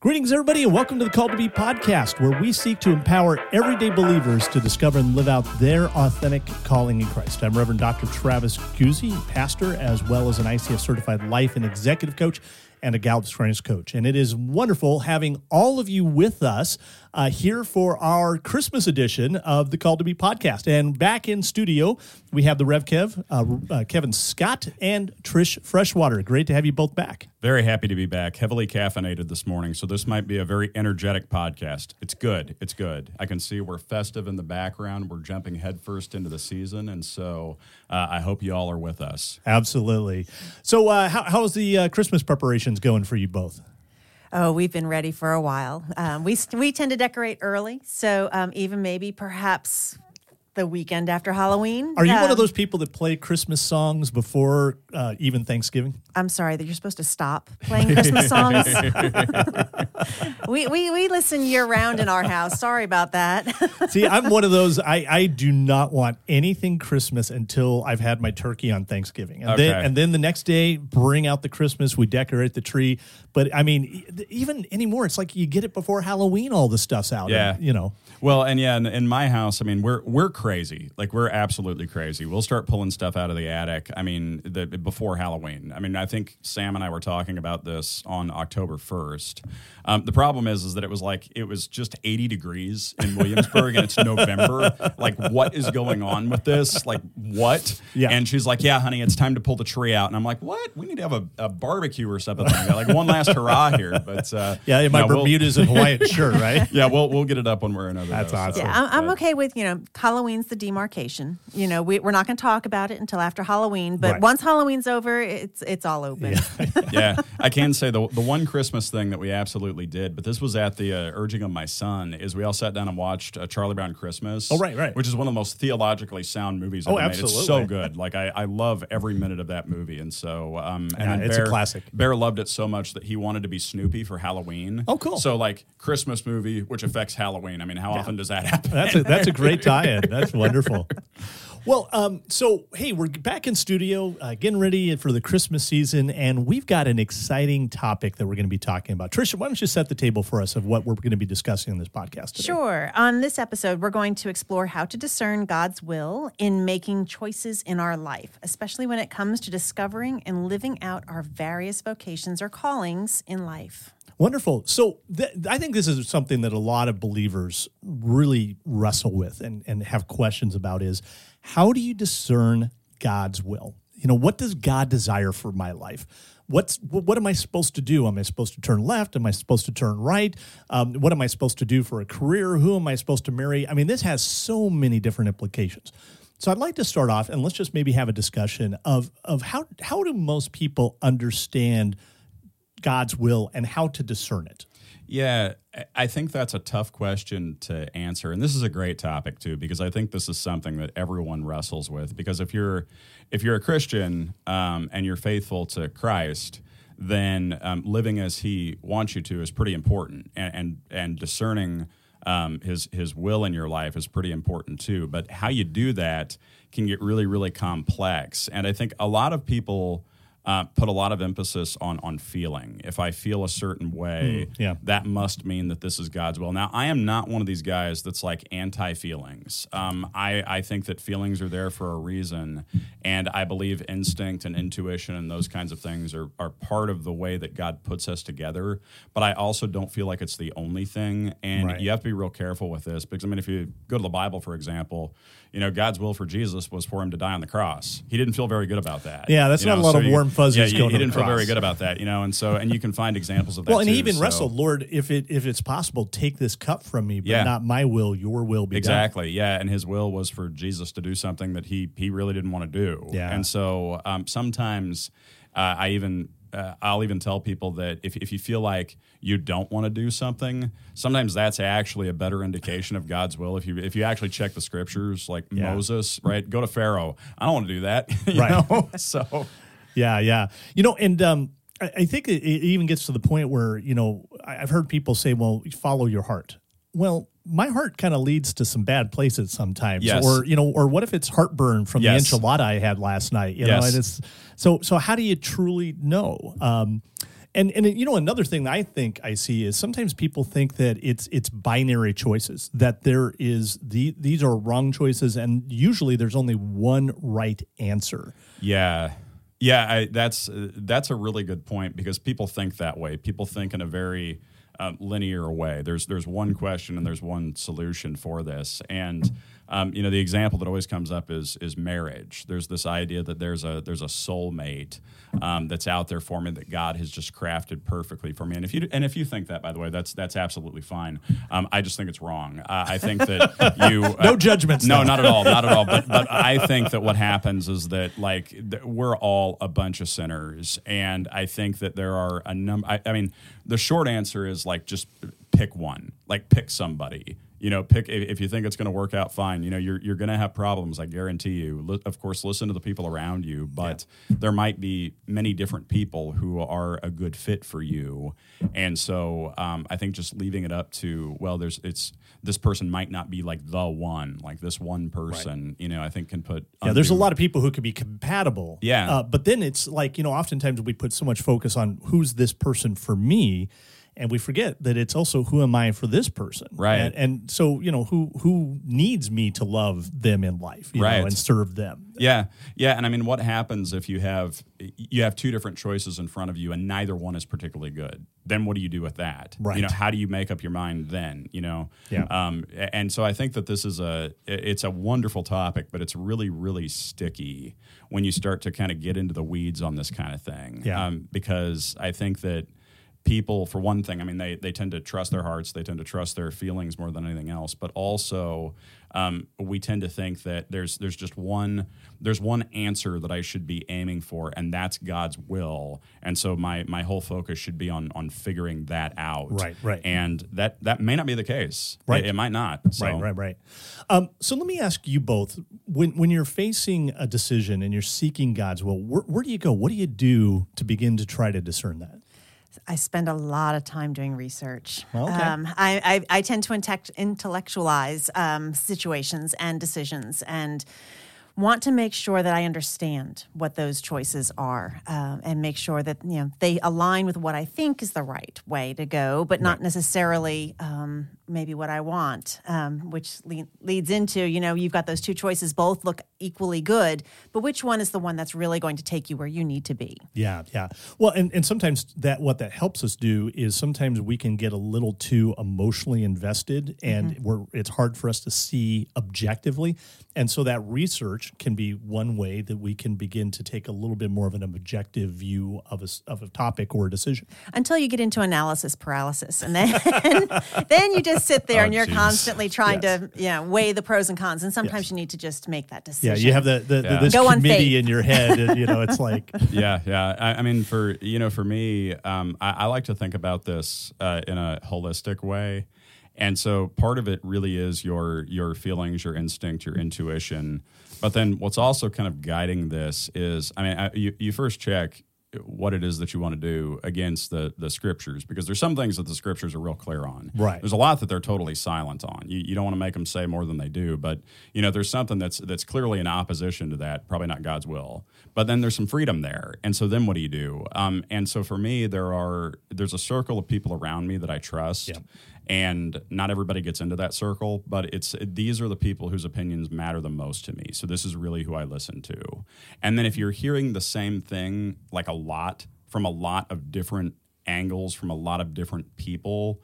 Greetings, everybody, and welcome to the Call to Be podcast, where we seek to empower everyday believers to discover and live out their authentic calling in Christ. I'm Reverend Dr. Travis Kuzi, pastor, as well as an ICF-certified life and executive coach and a Gallup Strengths coach. And it is wonderful having all of you with us here for our Christmas edition of the Call to Be podcast. And back in studio, we have the Rev Kev, Kevin Scott, and Trish Freshwater. Great to have you both back. Very happy to be back. Heavily caffeinated this morning, so this might be a very energetic podcast. It's good. It's good. I can see we're festive in the background. We're jumping headfirst into the season, and so I hope you all are with us. Absolutely. So how's the Christmas preparations going for you both? Oh, we've been ready for a while. We tend to decorate early, so even maybe perhaps the weekend after Halloween. Are you one of those people that play Christmas songs before even Thanksgiving? I'm sorry that you're supposed to stop playing Christmas songs. we listen year round in our house. Sorry about that. See, I'm one of those. I do not want anything Christmas until I've had my turkey on Thanksgiving, and then the next day bring out the Christmas. We decorate the tree, but I mean, even anymore, it's like you get it before Halloween. All the stuff's out. Yeah, and, you know. Well, and yeah, in my house, I mean, we're crazy. Like, we're absolutely crazy. We'll start pulling stuff out of the attic. I mean, before Halloween. I mean, I think Sam and I were talking about this on October 1st. The problem is that it was just 80 degrees in Williamsburg and it's November. Like, what is going on with this? Like, what? Yeah. And she's like, yeah, honey, it's time to pull the tree out. And I'm like, what? We need to have a barbecue or something like that. Like, one last hurrah here. But yeah, in my Bermudas and Hawaiian shirt, right? Yeah, we'll get it up one way or another. That's awesome. Yeah, I'm okay with, you know, Halloween's the demarcation. You know, we're not going to talk about it until after Halloween. But right. Once Halloween's over, it's all open. Yeah. Yeah, I can say the one Christmas thing that we absolutely did, but this was at the urging of my son, is we all sat down and watched Charlie Brown Christmas. Oh, right. Which is one of the most theologically sound movies ever made. It's so good. Like, I love every minute of that movie. And so, it's Bear, a classic. Bear loved it so much that he wanted to be Snoopy for Halloween. Oh, cool. So, like, Christmas movie, which affects Halloween. I mean, how often does that happen? That's a great tie-in. That's wonderful. Well, so, hey, we're back in studio, getting ready for the Christmas season, and we've got an exciting topic that we're going to be talking about. Tricia, why don't you set the table for us of what we're going to be discussing in this podcast today? Sure. On this episode, we're going to explore how to discern God's will in making choices in our life, especially when it comes to discovering and living out our various vocations or callings in life. Wonderful. So I think this is something that a lot of believers really wrestle with and have questions about is, how do you discern God's will? You know, what does God desire for my life? What am I supposed to do? Am I supposed to turn left? Am I supposed to turn right? What am I supposed to do for a career? Who am I supposed to marry? I mean, this has so many different implications. So I'd like to start off, and let's just maybe have a discussion of how do most people understand God's will and how to discern it? Yeah, I think that's a tough question to answer. And this is a great topic, too, because I think this is something that everyone wrestles with. Because if you're a Christian and you're faithful to Christ, then living as he wants you to is pretty important. And discerning his will in your life is pretty important, too. But how you do that can get really, really complex. And I think a lot of people put a lot of emphasis on feeling. If I feel a certain way, that must mean that this is God's will. Now, I am not one of these guys that's like anti-feelings. I think that feelings are there for a reason, and I believe instinct and intuition and those kinds of things are part of the way that God puts us together, but I also don't feel like it's the only thing, and you have to be real careful with this, because, I mean, if you go to the Bible, for example, you know, God's will for Jesus was for him to die on the cross. He didn't feel very good about that. Yeah, that's not a lot of warm fuzzies going on. He didn't feel very good about that, you know, and you can find examples of that. Well, and he even wrestled, Lord, if it's possible, take this cup from me, but not my will, your will be done. Exactly, yeah, and his will was for Jesus to do something that he really didn't want to do. Yeah. And so sometimes I'll even tell people that if you feel like you don't want to do something, sometimes that's actually a better indication of God's will. If you actually check the scriptures, like Moses, right? Go to Pharaoh. I don't want to do that. You know? So... Yeah. You know, and I think it even gets to the point where, you know, I've heard people say, well, follow your heart. Well, my heart kind of leads to some bad places sometimes. Yes. Or, you know, or what if it's heartburn from the enchilada I had last night? You know, and so how do you truly know? And you know, another thing that I think I see is sometimes people think that it's binary choices, that there is these are wrong choices, and usually there's only one right answer. Yeah. Yeah, that's a really good point, because people think that way. People think in a very linear way. There's one question and there's one solution for this. And you know, the example that always comes up is marriage. There's this idea that there's a soulmate that's out there for me, that God has just crafted perfectly for me. And if you think that, by the way, that's absolutely fine. I just think it's wrong. I think that you no judgments. No, not at all. But I think that what happens is that we're all a bunch of sinners, and I think that there are a number. I mean, the short answer is, just pick one, pick somebody, pick, if you think it's going to work out fine, you're going to have problems. I guarantee you. Of course, listen to the people around you, but there might be many different people who are a good fit for you. And so, I think just leaving it up to, this person might not be the one, this one person, right. I think can put, there's a lot of people who could be compatible. Yeah. But then it's oftentimes we put so much focus on who's this person for me, and we forget that it's also, who am I for this person? Right. And so, who needs me to love them in life, right, and serve them? Yeah. Yeah. And I mean, what happens if you have two different choices in front of you and neither one is particularly good? Then what do you do with that? Right. How do you make up your mind then, Yeah. And so I think that this is it's a wonderful topic, but it's really, really sticky when you start to kind of get into the weeds on this kind of thing. Yeah. Because I think that, people, for one thing, I mean, they tend to trust their hearts, they tend to trust their feelings more than anything else. But also, we tend to think that there's just one answer that I should be aiming for, and that's God's will. And so my whole focus should be on figuring that out. Right. And that may not be the case. Right. It might not. So. Right. So let me ask you both: when you're facing a decision and you're seeking God's will, where do you go? What do you do to begin to try to discern that? I spend a lot of time doing research. Okay. I tend to intellectualize situations and decisions, and want to make sure that I understand what those choices are, and make sure that they align with what I think is the right way to go, but not necessarily maybe what I want, which leads into, you've got those two choices, both look equally good, but which one is the one that's really going to take you where you need to be? Yeah. Well, and sometimes what that helps us do is sometimes we can get a little too emotionally invested, and it's hard for us to see objectively. And so that research can be one way that we can begin to take a little bit more of an objective view of a topic or a decision. Until you get into analysis paralysis, and then you just sit there and you're constantly trying to weigh the pros and cons, and sometimes you need to just make that decision. Yeah, you have this committee in your head, and it's like yeah. I mean, for me, I like to think about this in a holistic way. And so part of it really is your feelings, your instinct, your intuition. But then what's also kind of guiding this is, you first check what it is that you want to do against the scriptures, because there's some things that the scriptures are real clear on. Right. There's a lot that they're totally silent on. You don't want to make them say more than they do, but there's something that's clearly in opposition to that, probably not God's will. But then there's some freedom there, and so then what do you do? And so for me, there's a circle of people around me that I trust. Yeah. And not everybody gets into that circle, but these are the people whose opinions matter the most to me. So this is really who I listen to. And then if you're hearing the same thing a lot, from a lot of different angles, from a lot of different people,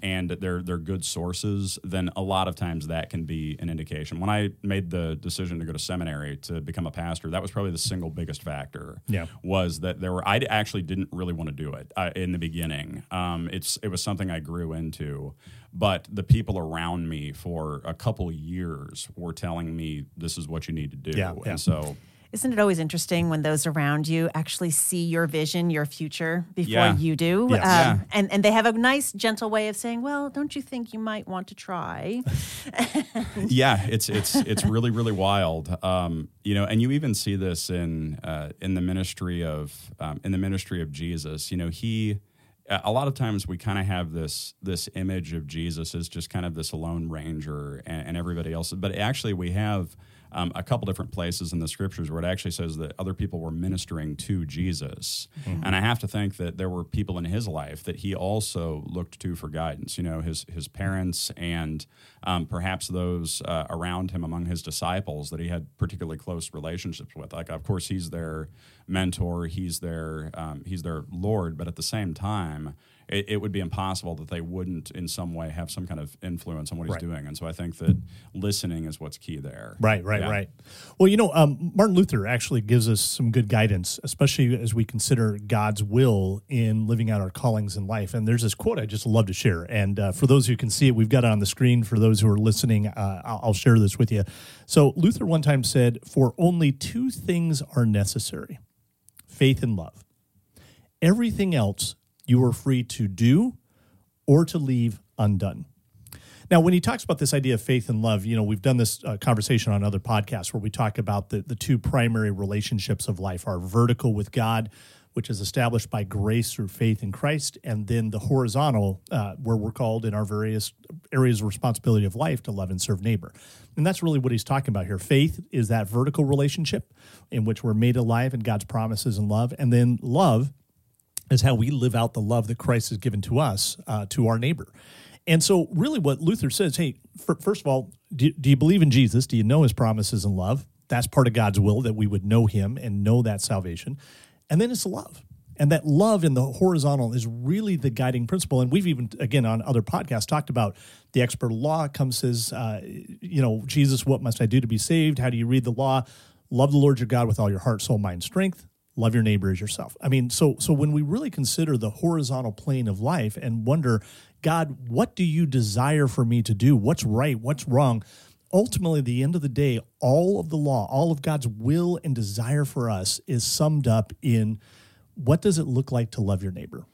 and they're good sources, then a lot of times that can be an indication. When I made the decision to go to seminary to become a pastor, that was probably the single biggest factor. Yeah, was that I actually didn't really want to do it in the beginning. It was something I grew into, but the people around me for a couple years were telling me, this is what you need to do. Yeah. And so. Isn't it always interesting when those around you actually see your vision, your future, before you do? Yes. And they have a nice, gentle way of saying, well, don't you think you might want to try? Yeah, it's really, really wild. And you even see this in the ministry of Jesus. A lot of times we kind of have this image of Jesus as just kind of this lone ranger and everybody else. But actually we have a couple different places in the scriptures where it actually says that other people were ministering to Jesus. Mm-hmm. And I have to think that there were people in his life that he also looked to for guidance, you know, his parents and perhaps those around him among his disciples that he had particularly close relationships with. Like, of course, he's their mentor, he's their Lord, but at the same time, it would be impossible that they wouldn't in some way have some kind of influence on what he's right. doing. And so I think that listening is what's key there. Right. Well, you know, Martin Luther actually gives us some good guidance, especially as we consider God's will in living out our callings in life. And there's this quote I just love to share. And for those who can see it, we've got it on the screen. For those who are listening, I'll share this with you. So Luther one time said, "For only two things are necessary, faith and love. Everything else you are free to do or to leave undone." Now, when he talks about this idea of faith and love, you know, we've done this conversation on other podcasts where we talk about the two primary relationships of life, our vertical with God, which is established by grace through faith in Christ, and then the horizontal, where we're called in our various areas of responsibility of life to love and serve neighbor. And that's really what he's talking about here. Faith is that vertical relationship in which we're made alive in God's promises and love, and then love is how we live out the love that Christ has given to us, to our neighbor. And so really what Luther says, hey, first of all, do you believe in Jesus? Do you know his promises and love? That's part of God's will, that we would know him and know that salvation. And then it's love. And that love in the horizontal is really the guiding principle. And we've even, again, on other podcasts talked about the expert law comes, says, you know, Jesus, what must I do to be saved? How do you read the law? Love the Lord your God with all your heart, soul, mind, strength. Love your neighbor as yourself. I mean, so when we really consider the horizontal plane of life and wonder, God, what do you desire for me to do? What's right? What's wrong? Ultimately, at the end of the day, all of the law, all of God's will and desire for us is summed up in what does it look like to love your neighbor?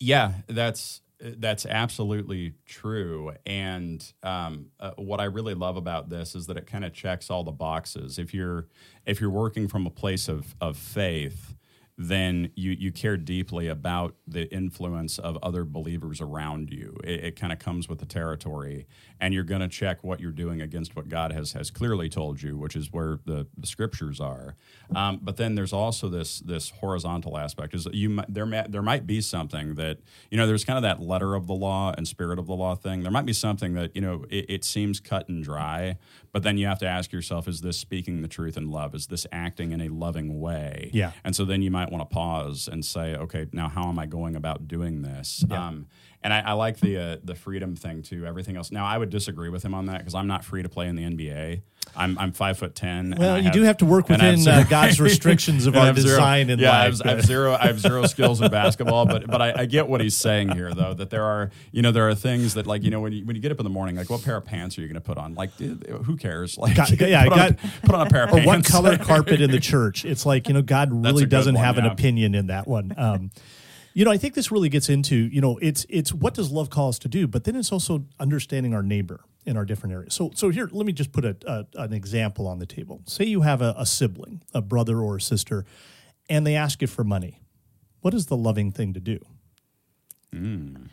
Yeah, that's absolutely true. And what I really love about this is that it kind of checks all the boxes. If you're working from a place of faith, then you care deeply about the influence of other believers around you. It kind of comes with the territory, and you're going to check what you're doing against what God has clearly told you, which is where the scriptures are. But then there's also this horizontal aspect. There might be something that, you know, there's kind of that letter of the law and spirit of the law thing. There might be something that, you know, it seems cut and dry, but then you have to ask yourself, is this speaking the truth in love? Is this acting in a loving way? Yeah. And so then you might want to pause and say, okay, now how am I going about doing this? Yeah. And I like the freedom thing too. Everything else. Now I would disagree with him on that because I'm not free to play in the NBA. I'm 5'10". Well, you do have to work within God's restrictions of our design and life. Yeah, I have zero skills in basketball, but I get what he's saying here though, that there are things that, like, you know, when you get up in the morning, like what pair of pants are you going to put on? Like, who cares? Like, put on a pair of pants. Or what color carpet in the church? It's like, you know, God really doesn't have an opinion in that one. You know, I think this really gets into, you know, it's what does love call us to do, but then it's also understanding our neighbor in our different areas. So here, let me just put an example on the table. Say you have a sibling, a brother or a sister, and they ask you for money. What is the loving thing to do? Mm.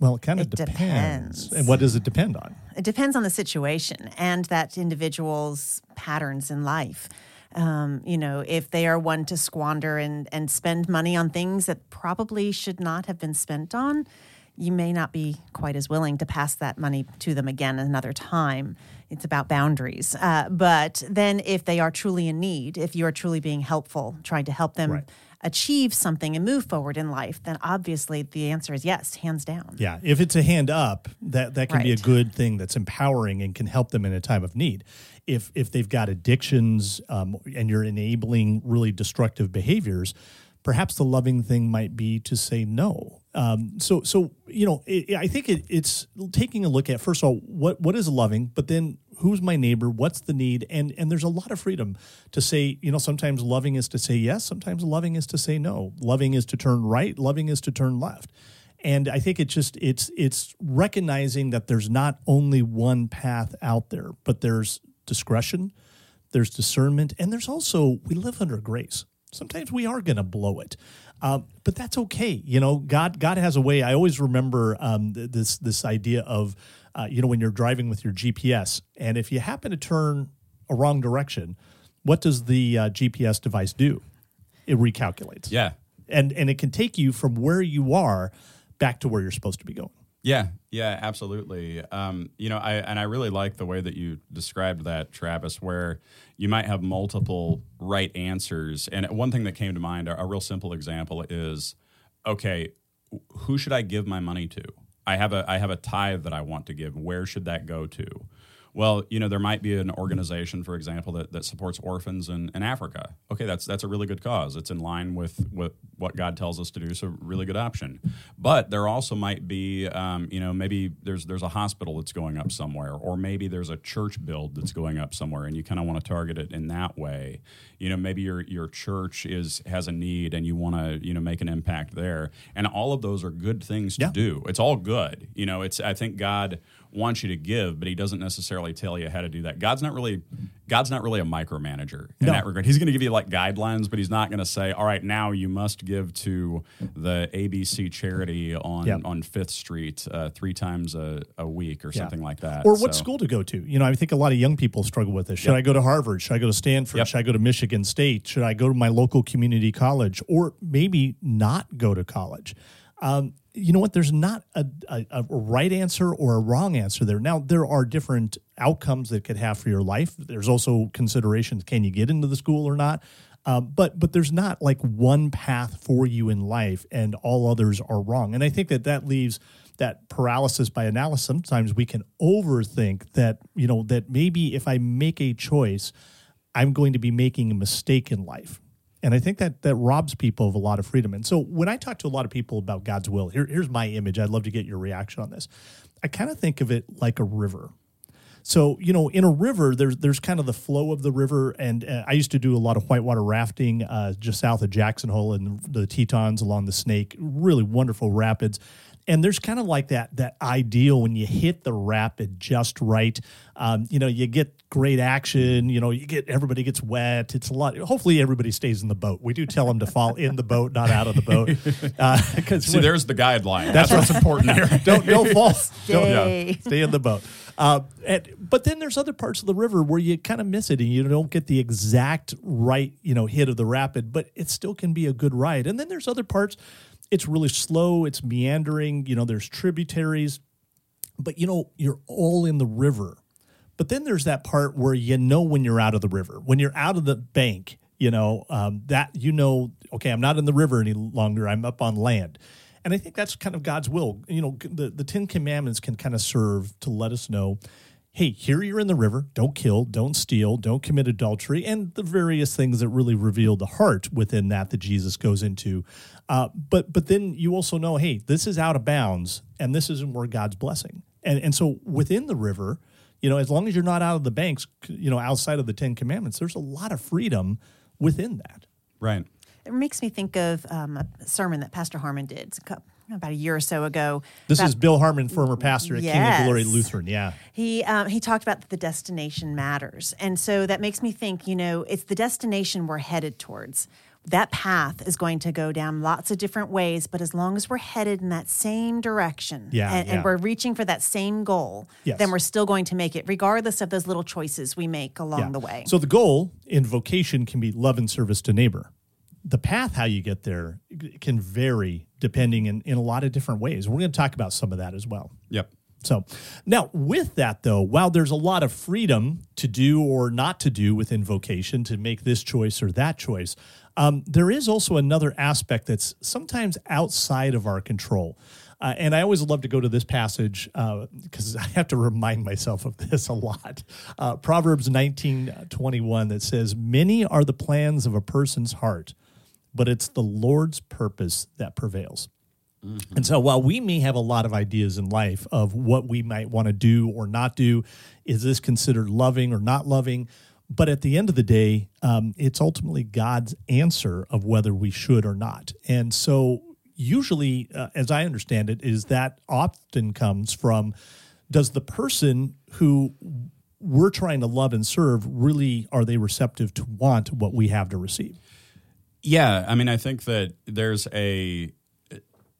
Well, it kind of depends. And what does it depend on? It depends on the situation and that individual's patterns in life. You know, if they are one to squander and spend money on things that probably should not have been spent on, you may not be quite as willing to pass that money to them again another time. It's about boundaries. But then if they are truly in need, if you are truly being helpful, trying to help them right. achieve something and move forward in life, then obviously the answer is yes, hands down. Yeah, if it's a hand up, that can right. be a good thing that's empowering and can help them in a time of need. If they've got addictions and you're enabling really destructive behaviors, perhaps the loving thing might be to say no. So you know, I think it's taking a look at, first of all, what is loving, but then who's my neighbor, what's the need, and there's a lot of freedom to say, you know, sometimes loving is to say yes, sometimes loving is to say no. Loving is to turn right, loving is to turn left. And I think it's recognizing that there's not only one path out there, but there's discretion, there's discernment, and there's also, we live under grace. Sometimes we are going to blow it, but that's okay. You know, God has a way. I always remember this idea of, you know, when you're driving with your GPS, and if you happen to turn a wrong direction, what does the GPS device do? It recalculates. Yeah. And it can take you from where you are back to where you're supposed to be going. Yeah. Yeah, absolutely. I really like the way that you described that, Travis, where you might have multiple right answers. And one thing that came to mind, a real simple example is, okay, who should I give my money to? I have a tithe that I want to give. Where should that go to? Well, there might be an organization, for example, that supports orphans in Africa. Okay, that's a really good cause. It's in line with what God tells us to do, so really good option. But there also might be, maybe there's a hospital that's going up somewhere, or maybe there's a church build that's going up somewhere, and you kind of want to target it in that way. Maybe your church has a need, and you want to make an impact there. And all of those are good things to do. It's all good. I think God wants you to give, but he doesn't necessarily tell you how to do that. God's not really a micromanager in that regard. He's going to give you like guidelines, but he's not going to say, all right, now you must give to the ABC charity on 5th Street 3 times a week or something like that. Or what school to go to. I think a lot of young people struggle with this. Should I go to Harvard? Should I go to Stanford? Should I go to Michigan State? Should I go to my local community college? Or maybe not go to college? You know what? There's not a right answer or a wrong answer there. Now, there are different outcomes that could have for your life. There's also considerations. Can you get into the school or not? But there's not like one path for you in life and all others are wrong. And I think that leaves that paralysis by analysis. Sometimes we can overthink that, that maybe if I make a choice, I'm going to be making a mistake in life. And I think that robs people of a lot of freedom. And so when I talk to a lot of people about God's will, here's my image. I'd love to get your reaction on this. I kind of think of it like a river. So, in a river, there's kind of the flow of the river. And I used to do a lot of whitewater rafting just south of Jackson Hole and the Tetons along the Snake, really wonderful rapids. And there's kind of like that ideal when you hit the rapid just right. You get great action. Everybody gets wet. It's a lot. Hopefully, everybody stays in the boat. We do tell them to fall in the boat, not out of the boat. There's the guideline. That's what's important here. Don't fall. Stay in the boat. But then there's other parts of the river where you kind of miss it and you don't get the exact right, hit of the rapid. But it still can be a good ride. And then there's other parts. It's really slow. It's meandering. There's tributaries. But, you're all in the river. But then there's that part where when you're out of the river, when you're out of the bank, okay, I'm not in the river any longer. I'm up on land. And I think that's kind of God's will. The Ten Commandments can kind of serve to let us know, hey, here you're in the river. Don't kill. Don't steal. Don't commit adultery. And the various things that really reveal the heart within that Jesus goes into. But then you also know, hey, this is out of bounds, and this isn't where God's blessing. And so within the river, as long as you're not out of the banks, outside of the Ten Commandments, there's a lot of freedom within that. Right. It makes me think of a sermon that Pastor Harmon did about a year or so ago. This is Bill Harmon, former pastor at King of Glory Lutheran, He talked about that the destination matters. And so that makes me think, it's the destination we're headed towards. That path is going to go down lots of different ways, but as long as we're headed in that same direction and we're reaching for that same goal, then we're still going to make it regardless of those little choices we make along the way. So the goal in vocation can be love and service to neighbor. The path, how you get there, can vary depending in a lot of different ways. We're going to talk about some of that as well. Yep. So now with that, though, while there's a lot of freedom to do or not to do within vocation, to make this choice or that choice, there is also another aspect that's sometimes outside of our control. And I always love to go to this passage because I have to remind myself of this a lot. Proverbs 19:21 that says, "Many are the plans of a person's heart, but it's the Lord's purpose that prevails." Mm-hmm. And so while we may have a lot of ideas in life of what we might want to do or not do, is this considered loving or not loving? But at the end of the day, it's ultimately God's answer of whether we should or not. And so usually, as I understand it, is that often comes from, does the person who we're trying to love and serve, really, are they receptive to want what we have to receive? Yeah, I mean, I think that there's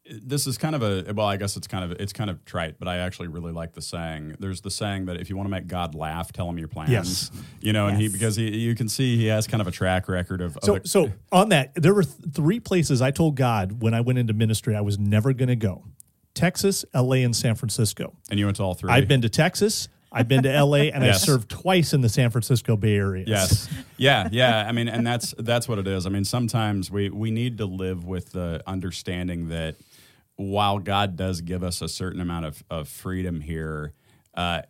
This is kind of a, well, I guess it's kind of trite, but I actually really like the saying. There's the saying that if you want to make God laugh, tell him your plans. Yes. You know, yes. And because you can see he has kind of a track record of. So on that, there were three places I told God when I went into ministry I was never going to go: Texas, LA, and San Francisco. And you went to all three. I've been to Texas. I've been to LA, and yes. I served twice in the San Francisco Bay Area. Yes. Yeah, yeah. I mean, and that's what it is. I mean, sometimes we need to live with the understanding that while God does give us a certain amount of freedom here,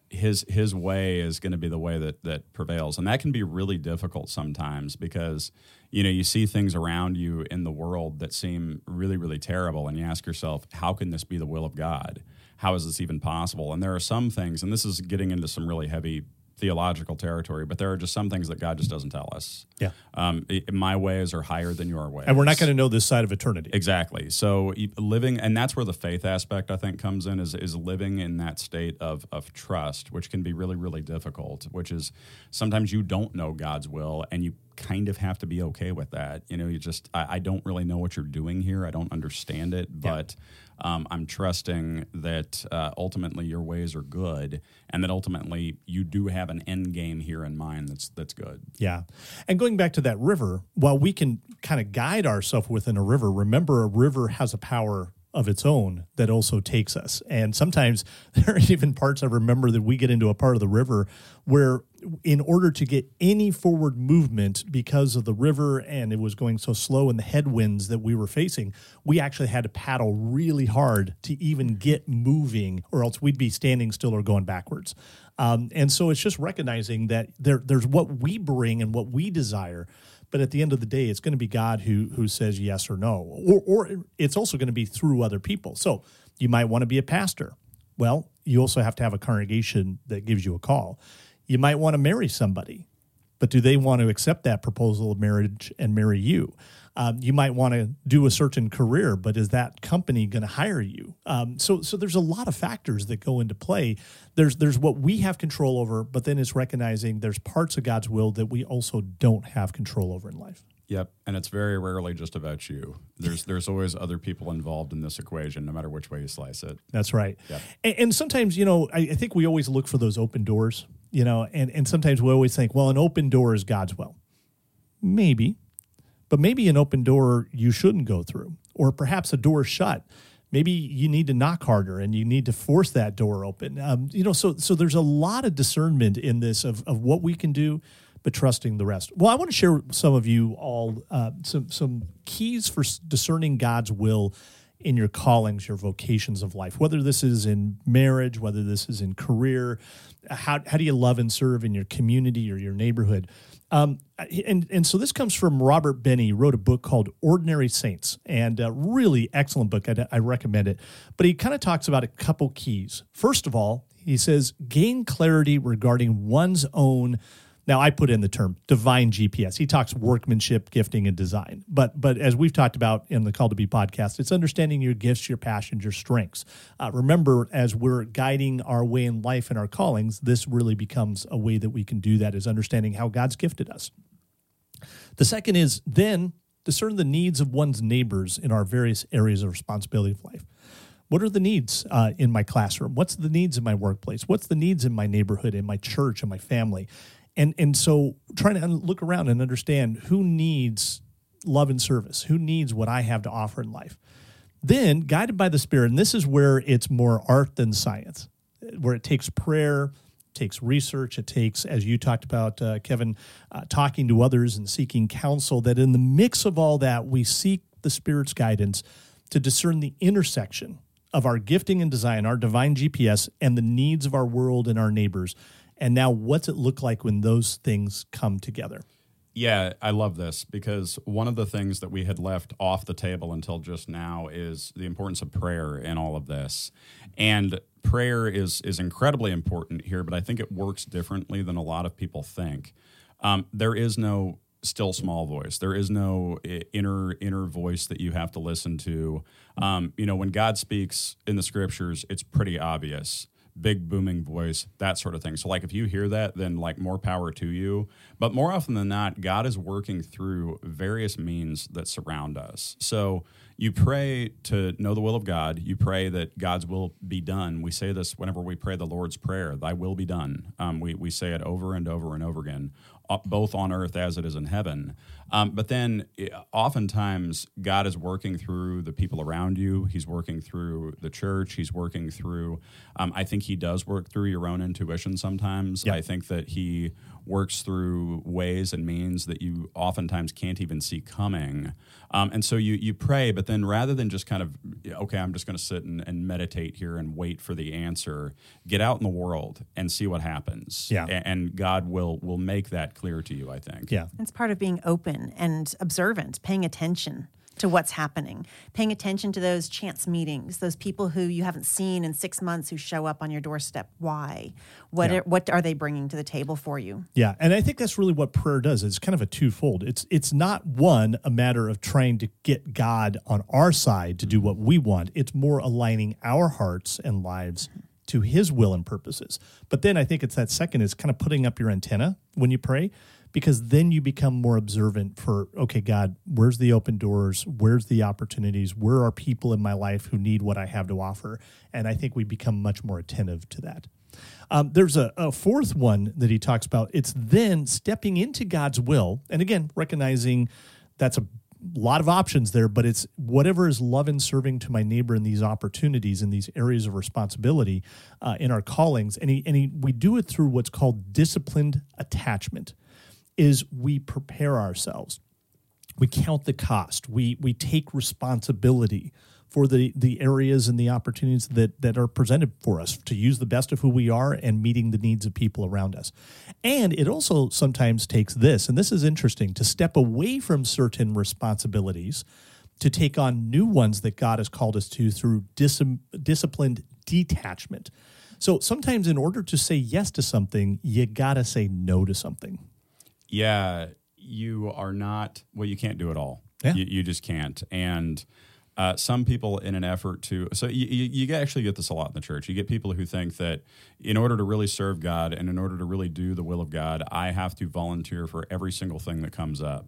his way is going to be the way that prevails. And that can be really difficult sometimes because, you know, you see things around you in the world that seem really, really terrible, and you ask yourself, how can this be the will of God? How is this even possible? And there are some things, and this is getting into some really heavy theological territory, but there are just some things that God just doesn't tell us. Yeah. My ways are higher than your ways. And we're not going to know this side of eternity. Exactly. So living, and that's where the faith aspect, I think, comes in, is living in that state of trust, which can be really, really difficult, which is sometimes you don't know God's will, and you kind of have to be okay with that. You know, you just, I don't really know what you're doing here. I don't understand it, but... Yeah. I'm trusting that ultimately your ways are good, and that ultimately you do have an end game here in mind that's good. Yeah. And going back to that river, while we can kind of guide ourselves within a river, remember a river has a power of its own that also takes us. And sometimes there are even parts I remember that we get into a part of the river where in order to get any forward movement because of the river and it was going so slow and the headwinds that we were facing, we actually had to paddle really hard to even get moving, or else we'd be standing still or going backwards. And so it's just recognizing that there's what we bring and what we desire. But at the end of the day, it's going to be God who says yes or no, or it's also going to be through other people. So you might want to be a pastor. Well, you also have to have a congregation that gives you a call. You might want to marry somebody, but do they want to accept that proposal of marriage and marry you? You might want to do a certain career, but is that company going to hire you? So there's a lot of factors that go into play. There's what we have control over, but then it's recognizing there's parts of God's will that we also don't have control over in life. Yep, and it's very rarely just about you. There's always other people involved in this equation, no matter which way you slice it. That's right. Yep. And sometimes, you know, I think we always look for those open doors, you know, and sometimes we always think, well, an open door is God's will. Maybe. But maybe an open door you shouldn't go through, or perhaps a door shut. Maybe you need to knock harder and you need to force that door open. You know, so there's a lot of discernment in this of what we can do, but trusting the rest. Well, I want to share with some of you all some keys for discerning God's will in your callings, your vocations of life, whether this is in marriage, whether this is in career, how do you love and serve in your community or your neighborhood? And so this comes from Robert Benny, who wrote a book called Ordinary Saints, and a really excellent book. I recommend it. But he kind of talks about a couple keys. First of all, he says, gain clarity regarding one's own, now I put in the term divine GPS. He talks workmanship, gifting, and design. But as we've talked about in the Call to Be podcast, it's understanding your gifts, your passions, your strengths. Remember, as we're guiding our way in life and our callings, this really becomes a way that we can do that, is understanding how God's gifted us. The second is then discern the needs of one's neighbors in our various areas of responsibility of life. What are the needs in my classroom? What's the needs in my workplace? What's the needs in my neighborhood, in my church, in my family? And so trying to look around and understand who needs love and service, who needs what I have to offer in life. Then, guided by the Spirit, and this is where it's more art than science, where it takes prayer, it takes research, it takes, as you talked about, Kevin, talking to others and seeking counsel, that in the mix of all that, we seek the Spirit's guidance to discern the intersection of our gifting and design, our divine GPS, and the needs of our world and our neighbors. And now what's it look like when those things come together? Yeah, I love this, because one of the things that we had left off the table until just now is the importance of prayer in all of this. And prayer is incredibly important here, but I think it works differently than a lot of people think. There is no still small voice. There is no inner voice that you have to listen to. You know, when God speaks in the Scriptures, it's pretty obvious. big booming voice, that sort of thing. So, like, if you hear that, then, like, more power to you. But more often than not, God is working through various means that surround us. So you pray to know the will of God. You pray that God's will be done. We say this whenever we pray the Lord's Prayer, thy will be done. We say it over and over and over again, both on earth as it is in heaven. But then oftentimes God is working through the people around you. He's working through the church. He's working through, I think he does work through your own intuition sometimes. Yep. I think that he works through ways and means that you oftentimes can't even see coming. And so you pray, but then rather than just kind of, okay, I'm just going to sit and meditate here and wait for the answer, get out in the world and see what happens. Yeah. And God will make that clear to you, I think. Yeah. It's part of being open and observant, paying attention to what's happening, paying attention to those chance meetings, those people who you haven't seen in 6 months who show up on your doorstep. Why? What are they bringing to the table for you? Yeah, and I think that's really what prayer does. It's kind of a twofold. It's not one, a matter of trying to get God on our side to do what we want. It's more aligning our hearts and lives to his will and purposes. But then I think it's that second is kind of putting up your antenna when you pray, because then you become more observant for, okay, God, where's the open doors? Where's the opportunities? Where are people in my life who need what I have to offer? And I think we become much more attentive to that. There's a fourth one that he talks about. It's then stepping into God's will. And again, recognizing that's a lot of options there, but it's whatever is love and serving to my neighbor in these opportunities, in these areas of responsibility, in our callings. And we do it through what's called disciplined attachment, is we prepare ourselves. We count the cost. We take responsibility for the areas and the opportunities that are presented for us to use the best of who we are and meeting the needs of people around us. And it also sometimes takes this, and this is interesting, to step away from certain responsibilities to take on new ones that God has called us to through disciplined detachment. So sometimes in order to say yes to something, you got to say no to something. Yeah, you can't do it all. Yeah. You just can't. And some people in an effort to, so you actually get this a lot in the church. You get people who think that in order to really serve God and in order to really do the will of God, I have to volunteer for every single thing that comes up.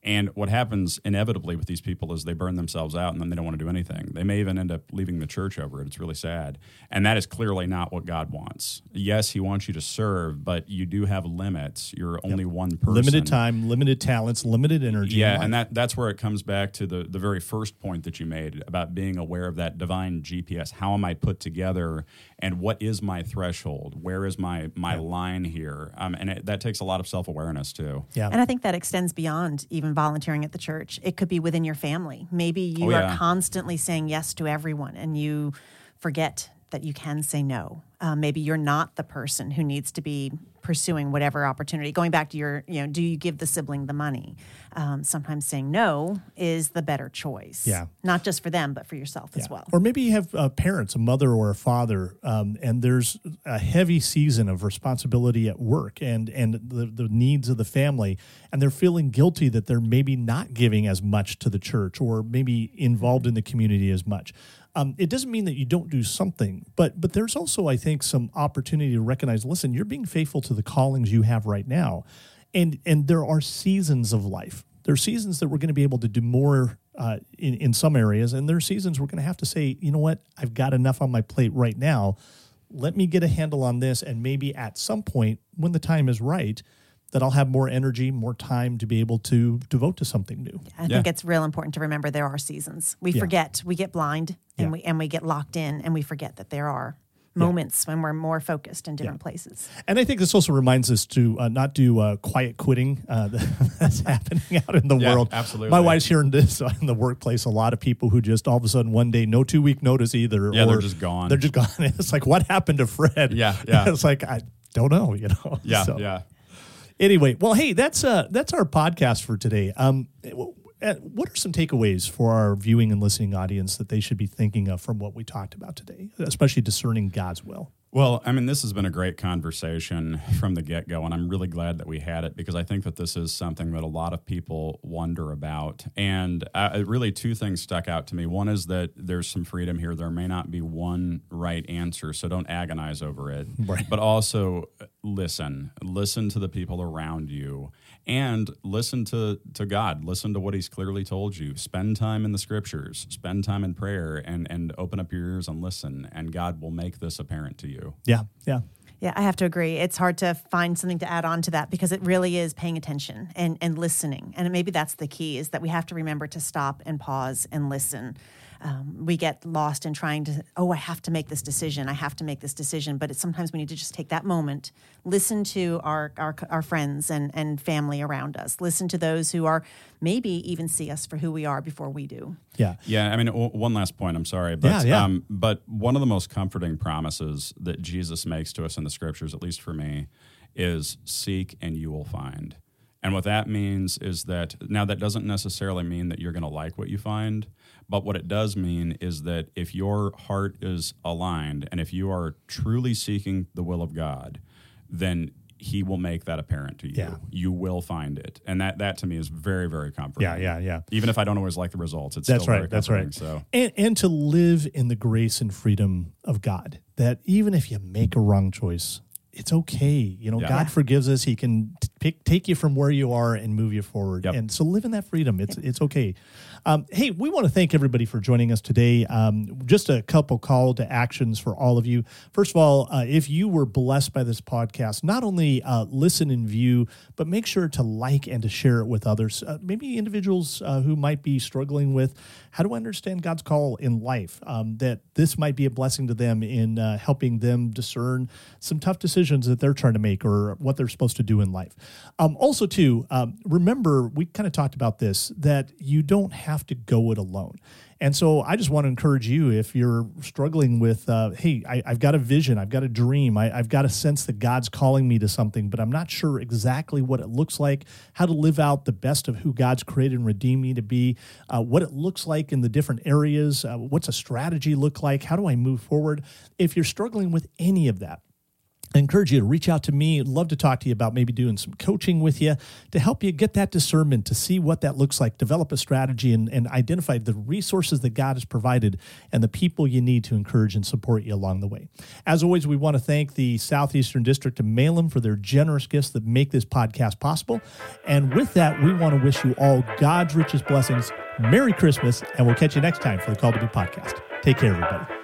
And what happens inevitably with these people is they burn themselves out and then they don't want to do anything. They may even end up leaving the church over it. It's really sad. And that is clearly not what God wants. Yes, he wants you to serve, but you do have limits. You're only one person. Limited time, limited talents, limited energy. Yeah, and that's where it comes back to the very first point that you made about being aware of that divine GPS. How am I put together and what is my threshold? Where is my line here? That takes a lot of self-awareness too. Yeah. And I think that extends beyond even volunteering at the church. It could be within your family. Maybe you are constantly saying yes to everyone and you forget that you can say no. Maybe you're not the person who needs to be pursuing whatever opportunity. Going back to your, do you give the sibling the money? Sometimes saying no is the better choice. Yeah. Not just for them, but for yourself as well. Or maybe you have parents, a mother or a father, and there's a heavy season of responsibility at work and the needs of the family, and they're feeling guilty that they're maybe not giving as much to the church or maybe involved in the community as much. It doesn't mean that you don't do something, but there's also, I think, some opportunity to recognize, listen, you're being faithful to the callings you have right now. And there are seasons of life. There are seasons that we're going to be able to do more in some areas, and there are seasons we're going to have to say, you know what, I've got enough on my plate right now. Let me get a handle on this, and maybe at some point when the time is right, that I'll have more energy, more time to be able to devote to something new. I think it's real important to remember there are seasons. We forget, we get blind, and we get locked in, and we forget that there are moments when we're more focused in different places. And I think this also reminds us to not do quiet quitting that's happening out in the world. Absolutely. My wife's hearing this in the workplace, a lot of people who just all of a sudden one day, no 2-week notice either. Yeah, or they're just gone. They're just gone. It's like, what happened to Fred? Yeah. It's like, I don't know, Yeah. Anyway, well, hey, that's our podcast for today. What are some takeaways for our viewing and listening audience that they should be thinking of from what we talked about today, especially discerning God's will? Well, I mean, this has been a great conversation from the get-go, and I'm really glad that we had it because I think that this is something that a lot of people wonder about. And really two things stuck out to me. One is that there's some freedom here. There may not be one right answer, so don't agonize over it. Right. But also listen. Listen to the people around you and listen to God. Listen to what he's clearly told you. Spend time in the scriptures. Spend time in prayer and open up your ears and listen, and God will make this apparent to you. Yeah, I have to agree. It's hard to find something to add on to that because it really is paying attention and listening. And maybe that's the key, is that we have to remember to stop and pause and listen. We get lost in trying to, I have to make this decision. But sometimes we need to just take that moment, listen to our friends and family around us, listen to those who are maybe even see us for who we are before we do. Yeah. Yeah. I mean, one last point, I'm sorry. But, yeah. But one of the most comforting promises that Jesus makes to us in the scriptures, at least for me, is seek and you will find. And what that means is that, now that doesn't necessarily mean that you're going to like what you find, but what it does mean is that if your heart is aligned and if you are truly seeking the will of God, then he will make that apparent to you. Yeah. You will find it. And that to me is very, very comforting. Yeah. Even if I don't always like the results, it's still very comforting. That's right. And to live in the grace and freedom of God, that even if you make a wrong choice, it's okay. God forgives us. He can take you from where you are and move you forward. Yep. And so live in that freedom. It's okay. Hey, we want to thank everybody for joining us today. Just a couple call to actions for all of you. First of all, if you were blessed by this podcast, not only listen and view, but make sure to like and to share it with others. Maybe individuals who might be struggling with, how do I understand God's call in life? That this might be a blessing to them in helping them discern some tough decisions that they're trying to make or what they're supposed to do in life. Also, too, remember, we kind of talked about this, that you don't have to go it alone. And so I just want to encourage you, if you're struggling with, hey, I've got a vision, I've got a dream, I've got a sense that God's calling me to something, but I'm not sure exactly what it looks like, how to live out the best of who God's created and redeemed me to be, what it looks like in the different areas, what's a strategy look like, how do I move forward? If you're struggling with any of that, I encourage you to reach out to me. I'd love to talk to you about maybe doing some coaching with you to help you get that discernment, to see what that looks like, develop a strategy, and identify the resources that God has provided and the people you need to encourage and support you along the way. As always, we want to thank the Southeastern District of Malem for their generous gifts that make this podcast possible. And with that, we want to wish you all God's richest blessings, Merry Christmas, and we'll catch you next time for the Call to Be podcast. Take care, everybody.